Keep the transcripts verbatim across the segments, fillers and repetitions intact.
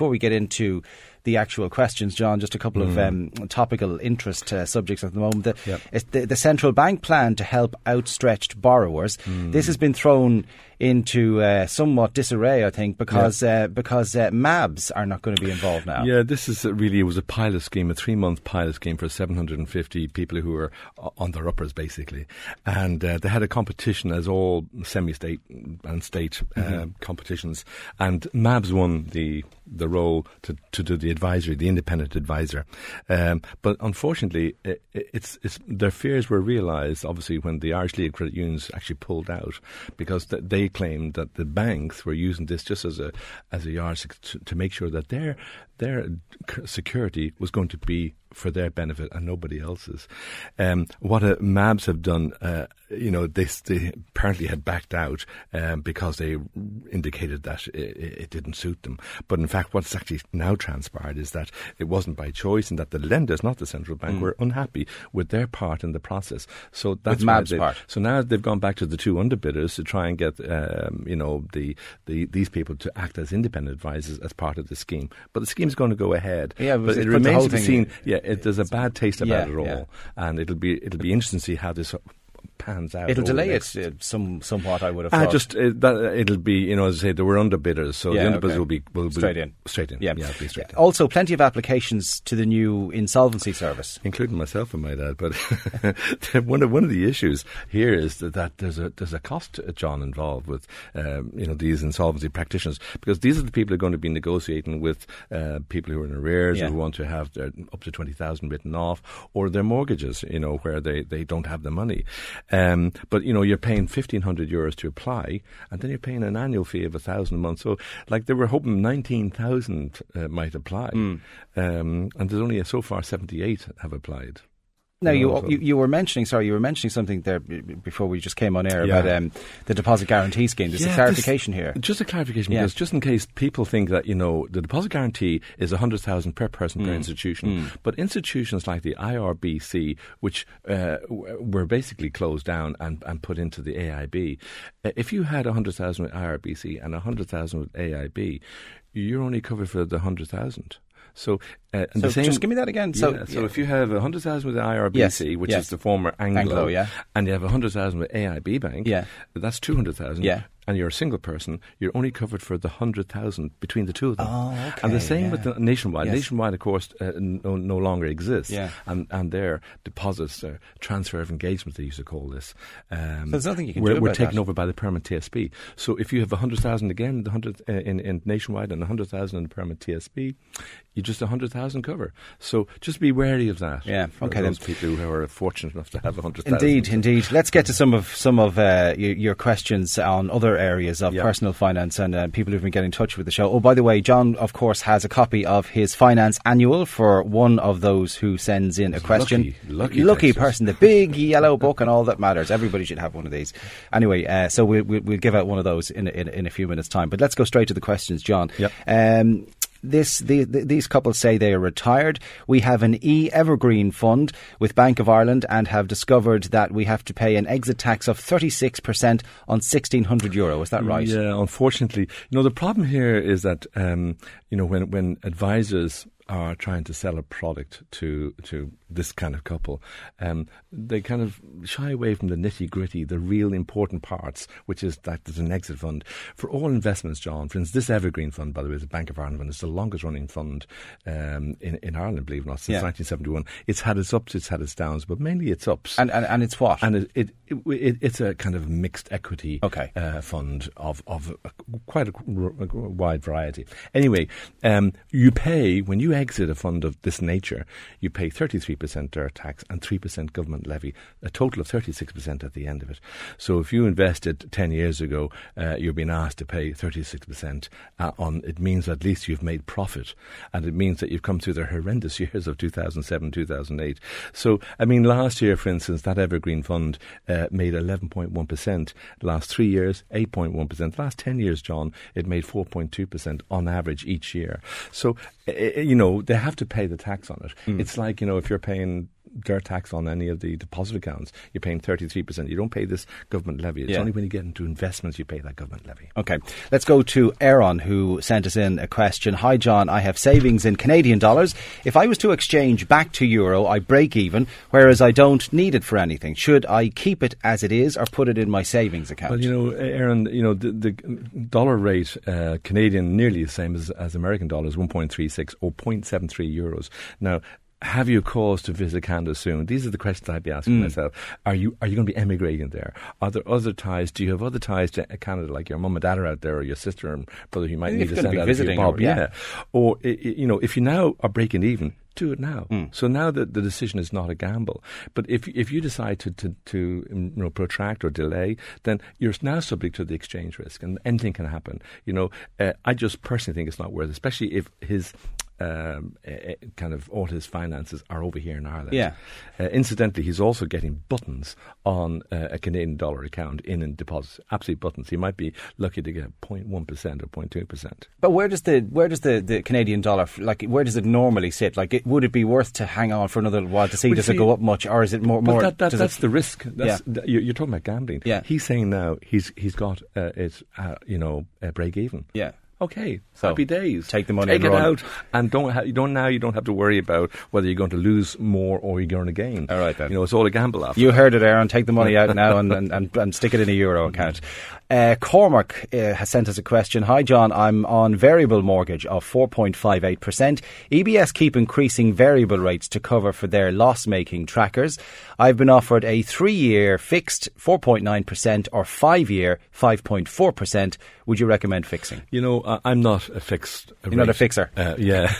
before we get into the actual questions, John, just a couple mm. of um, topical interest uh, subjects at the moment. The, yep. it's the, the central bank plan to help outstretched borrowers. Mm. This has been thrown into uh, somewhat disarray, I think, because yep. uh, because uh, M A B S are not going to be involved now. Yeah, this is a really, it was a pilot scheme, a three-month pilot scheme for seven hundred fifty people who are on their uppers, basically. And uh, they had a competition, as all semi-state and state mm-hmm. uh, competitions. And M A B S won the the role to, to do the advisory, the independent advisor. Um, but unfortunately, it, it's, it's their fears were realised, obviously, when the Irish League of Credit Unions actually pulled out, because th- they claimed that the banks were using this just as a as a yardstick to, to make sure that their their security was going to be for their benefit and nobody else's. Um, what a, M A B S have done, uh, you know, they, they apparently had backed out um, because they indicated that it, it didn't suit them. But in fact, what's actually now transpired is that it wasn't by choice and that the lenders, not the central bank, mm. were unhappy with their part in the process. So that's M A B S part. So now they've gone back to the two underbidders to try and get, um, you know, the, the these people to act as independent advisors as part of the scheme. But the scheme's going to go ahead. Yeah, but, but it, it remains to be seen. Yeah, It, there's a bad taste about yeah, it all, yeah. and it'll be it'll be interesting to see how this pans out. It'll delay it uh, some somewhat, I would have thought. Uh, just uh, that, uh, it'll be, you know, as I say, there were underbidders, so yeah, the underbidders okay. will be will straight be, in, straight in. Yeah, yeah it'll be straight yeah. in. Also, plenty of applications to the new insolvency service, including myself and my dad. But one of one of the issues here is that, that there's a there's a cost, John, involved with um, you know these insolvency practitioners, because these are the people who are going to be negotiating with uh, people who are in arrears yeah. who want to have their up to twenty thousand written off, or their mortgages, you know, where they, they don't have the money. Um, but, you know, you're paying fifteen hundred euros to apply, and then you're paying an annual fee of one thousand a month. So, like, they were hoping nineteen thousand uh, might apply. Mm. Um, and there's only, so far, seventy-eight have applied. Now, you, you you were mentioning, sorry, you were mentioning something there before we just came on air yeah. about um, the deposit guarantee scheme. There's yeah, a clarification this, here. Just a clarification, yeah. because just in case people think that, you know, the deposit guarantee is one hundred thousand per person mm. per institution, mm. but institutions like the I B R C, which uh, were basically closed down and, and put into the A I B, if you had one hundred thousand with I R B C and one hundred thousand with A I B, you're only covered for the one hundred thousand. So, uh, and so the same, just give me that again. So, yeah, so yeah. if you have one hundred thousand with the I R B C, yes, which yes. is the former Anglo, Anglo yeah. and you have one hundred thousand with A I B Bank, yeah. that's two hundred thousand. Yeah. And you're a single person, you're only covered for the one hundred thousand between the two of them. Oh, okay, and the same yeah. with the Nationwide. Yes. Nationwide, of course, uh, no, no longer exists. Yeah. And, and their deposits, uh, transfer of engagement, they used to call this. Um, so there's nothing you can we're, do about We're taken that. over by the Permanent T S B. So if you have one hundred thousand again the one hundred, uh, in, in Nationwide and one hundred thousand in the Permanent T S B, you just one hundred thousand cover. So just be wary of that. Yeah, for okay, those then. people who are fortunate enough to have one hundred thousand. Indeed, indeed. Let's get to some of, some of uh, your, your questions on other areas of yep. personal finance and uh, people who've been getting in touch with the show. Oh, by the way, John, of course, has a copy of his finance annual for one of those who sends in a question. Lucky, lucky, lucky person, the big yellow book and all that matters. Everybody should have one of these. Anyway, uh, so we'll, we'll, we'll give out one of those in, in, in a few minutes' time. But let's go straight to the questions, John. Yep. Um, This the, the, These couples say they are retired. We have an e-evergreen fund with Bank of Ireland and have discovered that we have to pay an exit tax of thirty-six percent on sixteen hundred euro. Is that right? Yeah, unfortunately. You know, the problem here is that, um, you know, when, when advisors are trying to sell a product to to this kind of couple, um, they kind of shy away from the nitty-gritty, the real important parts, which is that there's an exit fund. For all investments, John, for instance, this Evergreen Fund, by the way, is the Bank of Ireland one. It's the longest-running fund um, in, in Ireland, believe it or not, since yeah. nineteen seventy-one. It's had its ups, it's had its downs, but mainly its ups. And and, and it's what? And it, it, it, it it's a kind of mixed equity okay. uh, fund of, of a, quite a, a wide variety. Anyway, um, you pay, when you exit a fund of this nature, you pay thirty-three percent dirt tax and three percent government levy, a total of thirty-six percent at the end of it. So if you invested ten years ago, uh, you've been asked to pay thirty-six percent uh, on, it means at least you've made profit, and it means that you've come through the horrendous years of two thousand seven, two thousand eight. So, I mean, last year, for instance, that Evergreen Fund uh, made eleven point one percent. Last three years, eight point one percent. Last ten years, John, it made four point two percent on average each year. So, uh, you know, they have to pay the tax on it. Mm. It's like, you know, if you're paying G E R tax on any of the deposit accounts, you're paying thirty-three percent. You don't pay this government levy. It's yeah. only when you get into investments you pay that government levy. Okay, let's go to Aaron, who sent us in a question. Hi, John, I have savings in Canadian dollars. If I was to exchange back to euro, I break even, whereas I don't need it for anything. Should I keep it as it is or put it in my savings account? Well, you know, Aaron, you know, the, the dollar rate, uh, Canadian, nearly the same as, as American dollars, one point three six or zero point seven three euros. Now, have you cause to visit Canada soon? These are the questions I'd be asking mm. myself. Are you are you going to be emigrating there? Are there other ties? Do you have other ties to Canada, like your mum and dad are out there, or your sister and brother who you might need to send out to your Bob? Or, yeah. yeah. Or, you know, if you now are breaking even, do it now. Mm. So now that the decision is not a gamble. But if if you decide to, to, to you know, protract or delay, then you're now subject to the exchange risk, and anything can happen. You know, uh, I just personally think it's not worth it, especially if his... Um, uh, kind of all his finances are over here in Ireland. Yeah. Uh, incidentally, he's also getting buttons on uh, a Canadian dollar account in and deposits. Absolute buttons. He might be lucky to get zero point one percent or zero point two percent. But where does the where does the, the Canadian dollar, like, where does it normally sit? Like, it, would it be worth to hang on for another while to see well, does see, it go up much, or is it more? more that, that, that's it, the risk. That's, yeah. th- you're talking about gambling. Yeah. He's saying now he's he's got uh, it's uh, you know uh, break even. Yeah. Okay, so happy days. Take the money, take and it run. out, and don't ha- you don't now. You don't have to worry about whether you're going to lose more or you're going to gain. All right, then. You know, it's all a gamble. After you heard it, Aaron. Take the money out now and, and, and, and stick it in a euro account. Uh, Cormac uh, has sent us a question. Hi, John. I'm on variable mortgage of four point five eight percent. E B S keep increasing variable rates to cover for their loss-making trackers. I've been offered a three-year fixed four point nine percent or five-year five point four percent. Would you recommend fixing? You know, uh, I'm not a fixed... You're rate, not a fixer. Uh, yeah,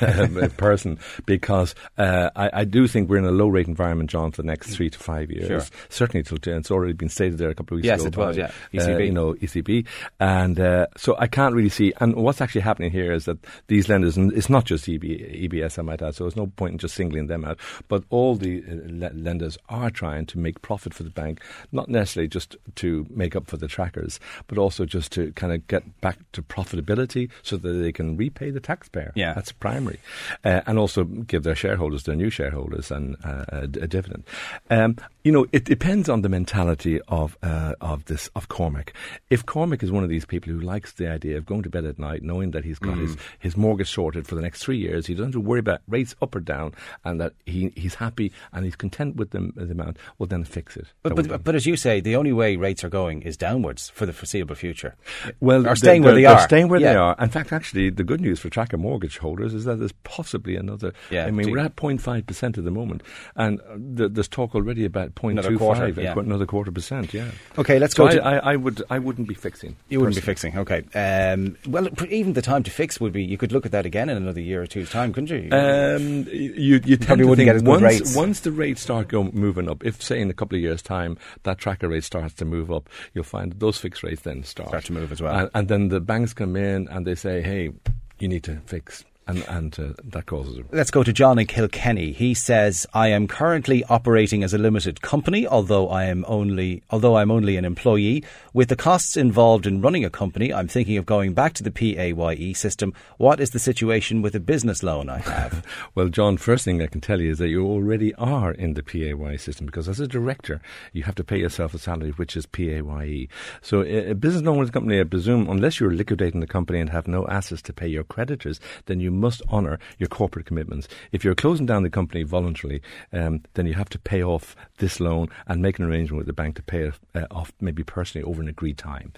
person, because uh, I, I do think we're in a low-rate environment, John, for the next three to five years. Sure. Certainly, till, it's already been stated there a couple of weeks yes, ago. Yes, it was, yeah. E C B. Uh, you know, E C B. And uh, so I can't really see... And what's actually happening here is that these lenders, and it's not just E B, E B S, I might add, so there's no point in just singling them out, but all the uh, le- lenders are trying to make profit for the bank, not necessarily just to make up for the trackers, but also just to kind of get back to profitability so that they can repay the taxpayer. Yeah. That's primary. Uh, and also give their shareholders, their new shareholders, and, uh, a, a dividend. Um, you know, it depends on the mentality of uh, of this of Cormac. If Cormac is one of these people who likes the idea of going to bed at night knowing that he's got mm. his, his mortgage sorted for the next three years, he doesn't have to worry about rates up or down, and that he he's happy and he's content with the, the amount, well, then fix it. But but, but as you say, the only way rates are going is downwards for the foreseeable future. Well, or staying where they are. Or staying where yeah. they are. In fact, actually, the good news for tracker mortgage holders is that there's possibly another... Yeah, I mean, do, we're at zero point five percent at the moment, and th- there's talk already about zero point two five, yeah. another quarter percent, yeah. Okay, let's so go I, to... I, I, would, I wouldn't be fixing. You wouldn't personally. be fixing, okay. Um, well, even the time to fix would be... You could look at that again in another year or two's time, couldn't you? Um, you, you probably wouldn't get as good rates. Once the rates start go, moving up, if, say, in a couple of years' time, that tracker rate starts to move up, you'll find that those fixed rates then start, start to move as well. And, and then the banks come in and they say, hey, you need to fix... And, and uh, that causes it. Let's go to John in Kilkenny. He says, I am currently operating as a limited company, although I am only although I'm only an employee. With the costs involved in running a company, I'm thinking of going back to the P A Y E system. What is the situation with a business loan I have? Well, John, first thing I can tell you is that you already are in the P A Y E system, because as a director, you have to pay yourself a salary, which is P A Y E. So a business loan with a company, I presume, unless you're liquidating the company and have no assets to pay your creditors, then you must honour your corporate commitments. If you're closing down the company voluntarily, um, then you have to pay off this loan and make an arrangement with the bank to pay it uh, off, maybe personally, over an agreed time.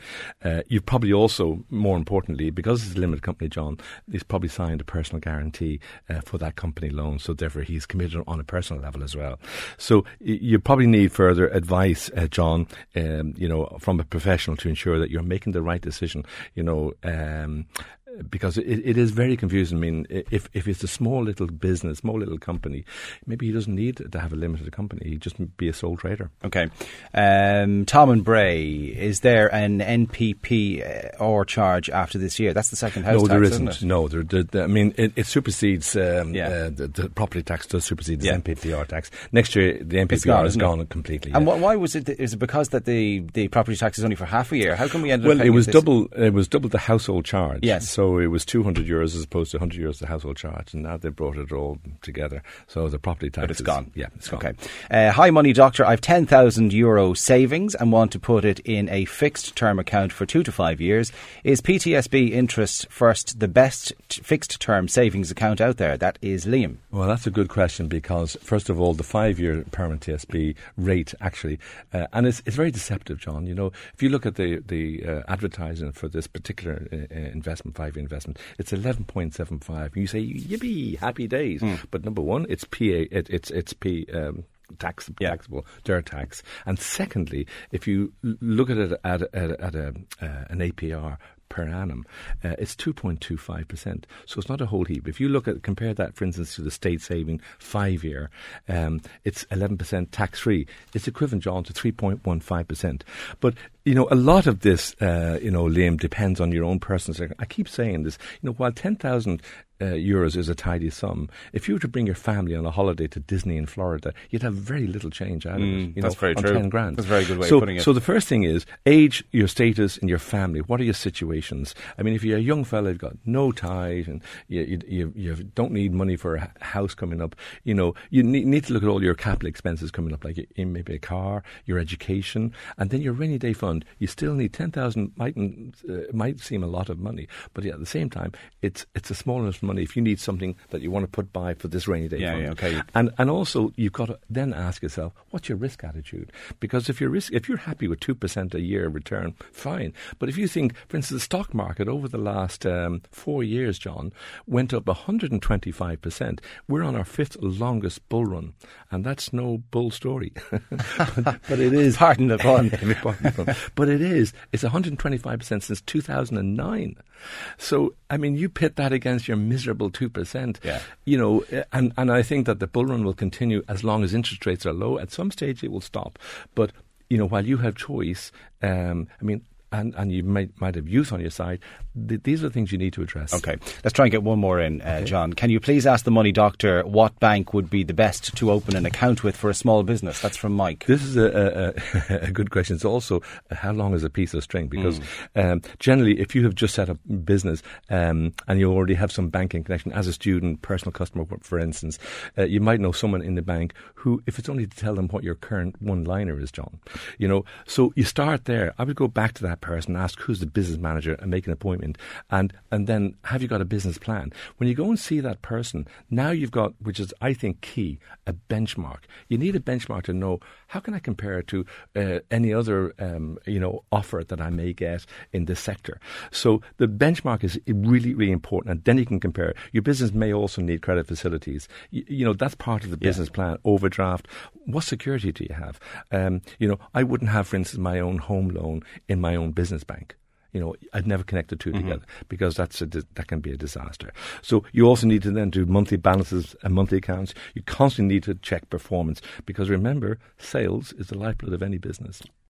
Uh, you've probably also, more importantly, because it's a limited company, John, he's probably signed a personal guarantee uh, for that company loan, so therefore he's committed on a personal level as well. So you probably need further advice, uh, John, um, you know, from a professional to ensure that you're making the right decision, you know, um, because it, it is very confusing. I mean, if if it's a small little business, small little company, maybe he doesn't need to have a limited company. He'd just be a sole trader. Okay. Um, Tom and Bray, is there an N P P R charge after this year? That's the second house no, tax, isn't it? No, there isn't. No, I mean, it, it supersedes, um, yeah. uh, the, the property tax does supersede the yeah. N P P R tax. Next year, the N P P R gone, is gone it? completely. And yeah. why was it? Th- is it because that the, the property tax is only for half a year? How come we ended well, up paying it was this? double. It was double the household charge. Yes. So So it was two hundred euros as opposed to one hundred euros the household charge, and now they've brought it all together. So the property tax, but it's is, gone. Yeah, it's gone. Okay. Uh, hi, Money Doctor. I've ten thousand euro savings and want to put it in a fixed term account for two to five years. Is P T S B interest first the best t- fixed term savings account out there? That is Liam. Well, that's a good question because, first of all, the five-year permanent T S B rate actually, uh, and it's it's very deceptive, John. You know, if you look at the the uh, advertising for this particular uh, investment, five-year investment, it's eleven point seven five. You say yippee, happy days, mm. but number one, it's P A, it, it's it's P. Um, Tax, taxable, dirt tax. And secondly, if you look at it at, at, at a, uh, an A P R per annum, uh, it's two point two five percent. So it's not a whole heap. If you look at, compare that, for instance, to the state saving five year, um, it's eleven percent tax free. It's equivalent, John, to three point one five percent. But, you know, a lot of this, uh, you know, Liam, depends on your own personal circumstances. I keep saying this, you know, while ten thousand Uh, euros is a tidy sum. If you were to bring your family on a holiday to Disney in Florida, you'd have very little change out mm, of it. You that's know, very on true. ten grand. That's a very good way so, of putting it. So the first thing is age, your status, and your family. What are your situations? I mean, if you're a young fella, you've got no ties, and you you, you, you don't need money for a house coming up. You know, you need, need to look at all your capital expenses coming up, like maybe a car, your education, and then your rainy day fund. You still need ten thousand. Might uh, might seem a lot of money, but yeah, at the same time, it's it's a small enough money. If you need something that you want to put by for this rainy day yeah, fund, yeah, okay. and and also you've got to then ask yourself, what's your risk attitude? Because if you're risk, if you're happy with two percent a year return, fine. But if you think, for instance, the stock market over the last um, four years, John, went up one hundred twenty-five percent. We're on our fifth longest bull run, and that's no bull story, but, but it is. Pardon the pun. But it is. It's one hundred twenty-five percent since two thousand nine. So I mean, you pit that against your misery. Miserable two percent, yeah. you know, and, and I think that the bull run will continue as long as interest rates are low. At some stage, it will stop. But, you know, while you have choice, um, I mean, and, and you might, might have youth on your side, th- these are the things you need to address. Okay, let's try and get one more in, uh, okay. John. Can you please ask the Money Doctor what bank would be the best to open an account with for a small business? That's from Mike. This is a, a, a good question. It's also how long is a piece of string? Because mm. um, generally, if you have just set up business um, and you already have some banking connection as a student, personal customer, for instance, uh, you might know someone in the bank who, if it's only to tell them what your current one-liner is, John, you know, so you start there. I would go back to that person, ask who's the business manager and make an appointment, and and then have you got a business plan? When you go and see that person, now you've got, which is I think key, a benchmark. You need a benchmark to know how can I compare it to uh, any other um, you know offer that I may get in this sector. So the benchmark is really really important, and then you can compare. Your business may also need credit facilities. You, you know that's part of the business yeah. plan. Overdraft. What security do you have? Um, you know I wouldn't have, for instance, my own home loan in my own business bank. You know, I'd never connect the two mm-hmm. together because that's a, that can be a disaster. So you also need to then do monthly balances and monthly accounts. You constantly need to check performance because remember, sales is the lifeblood of any business.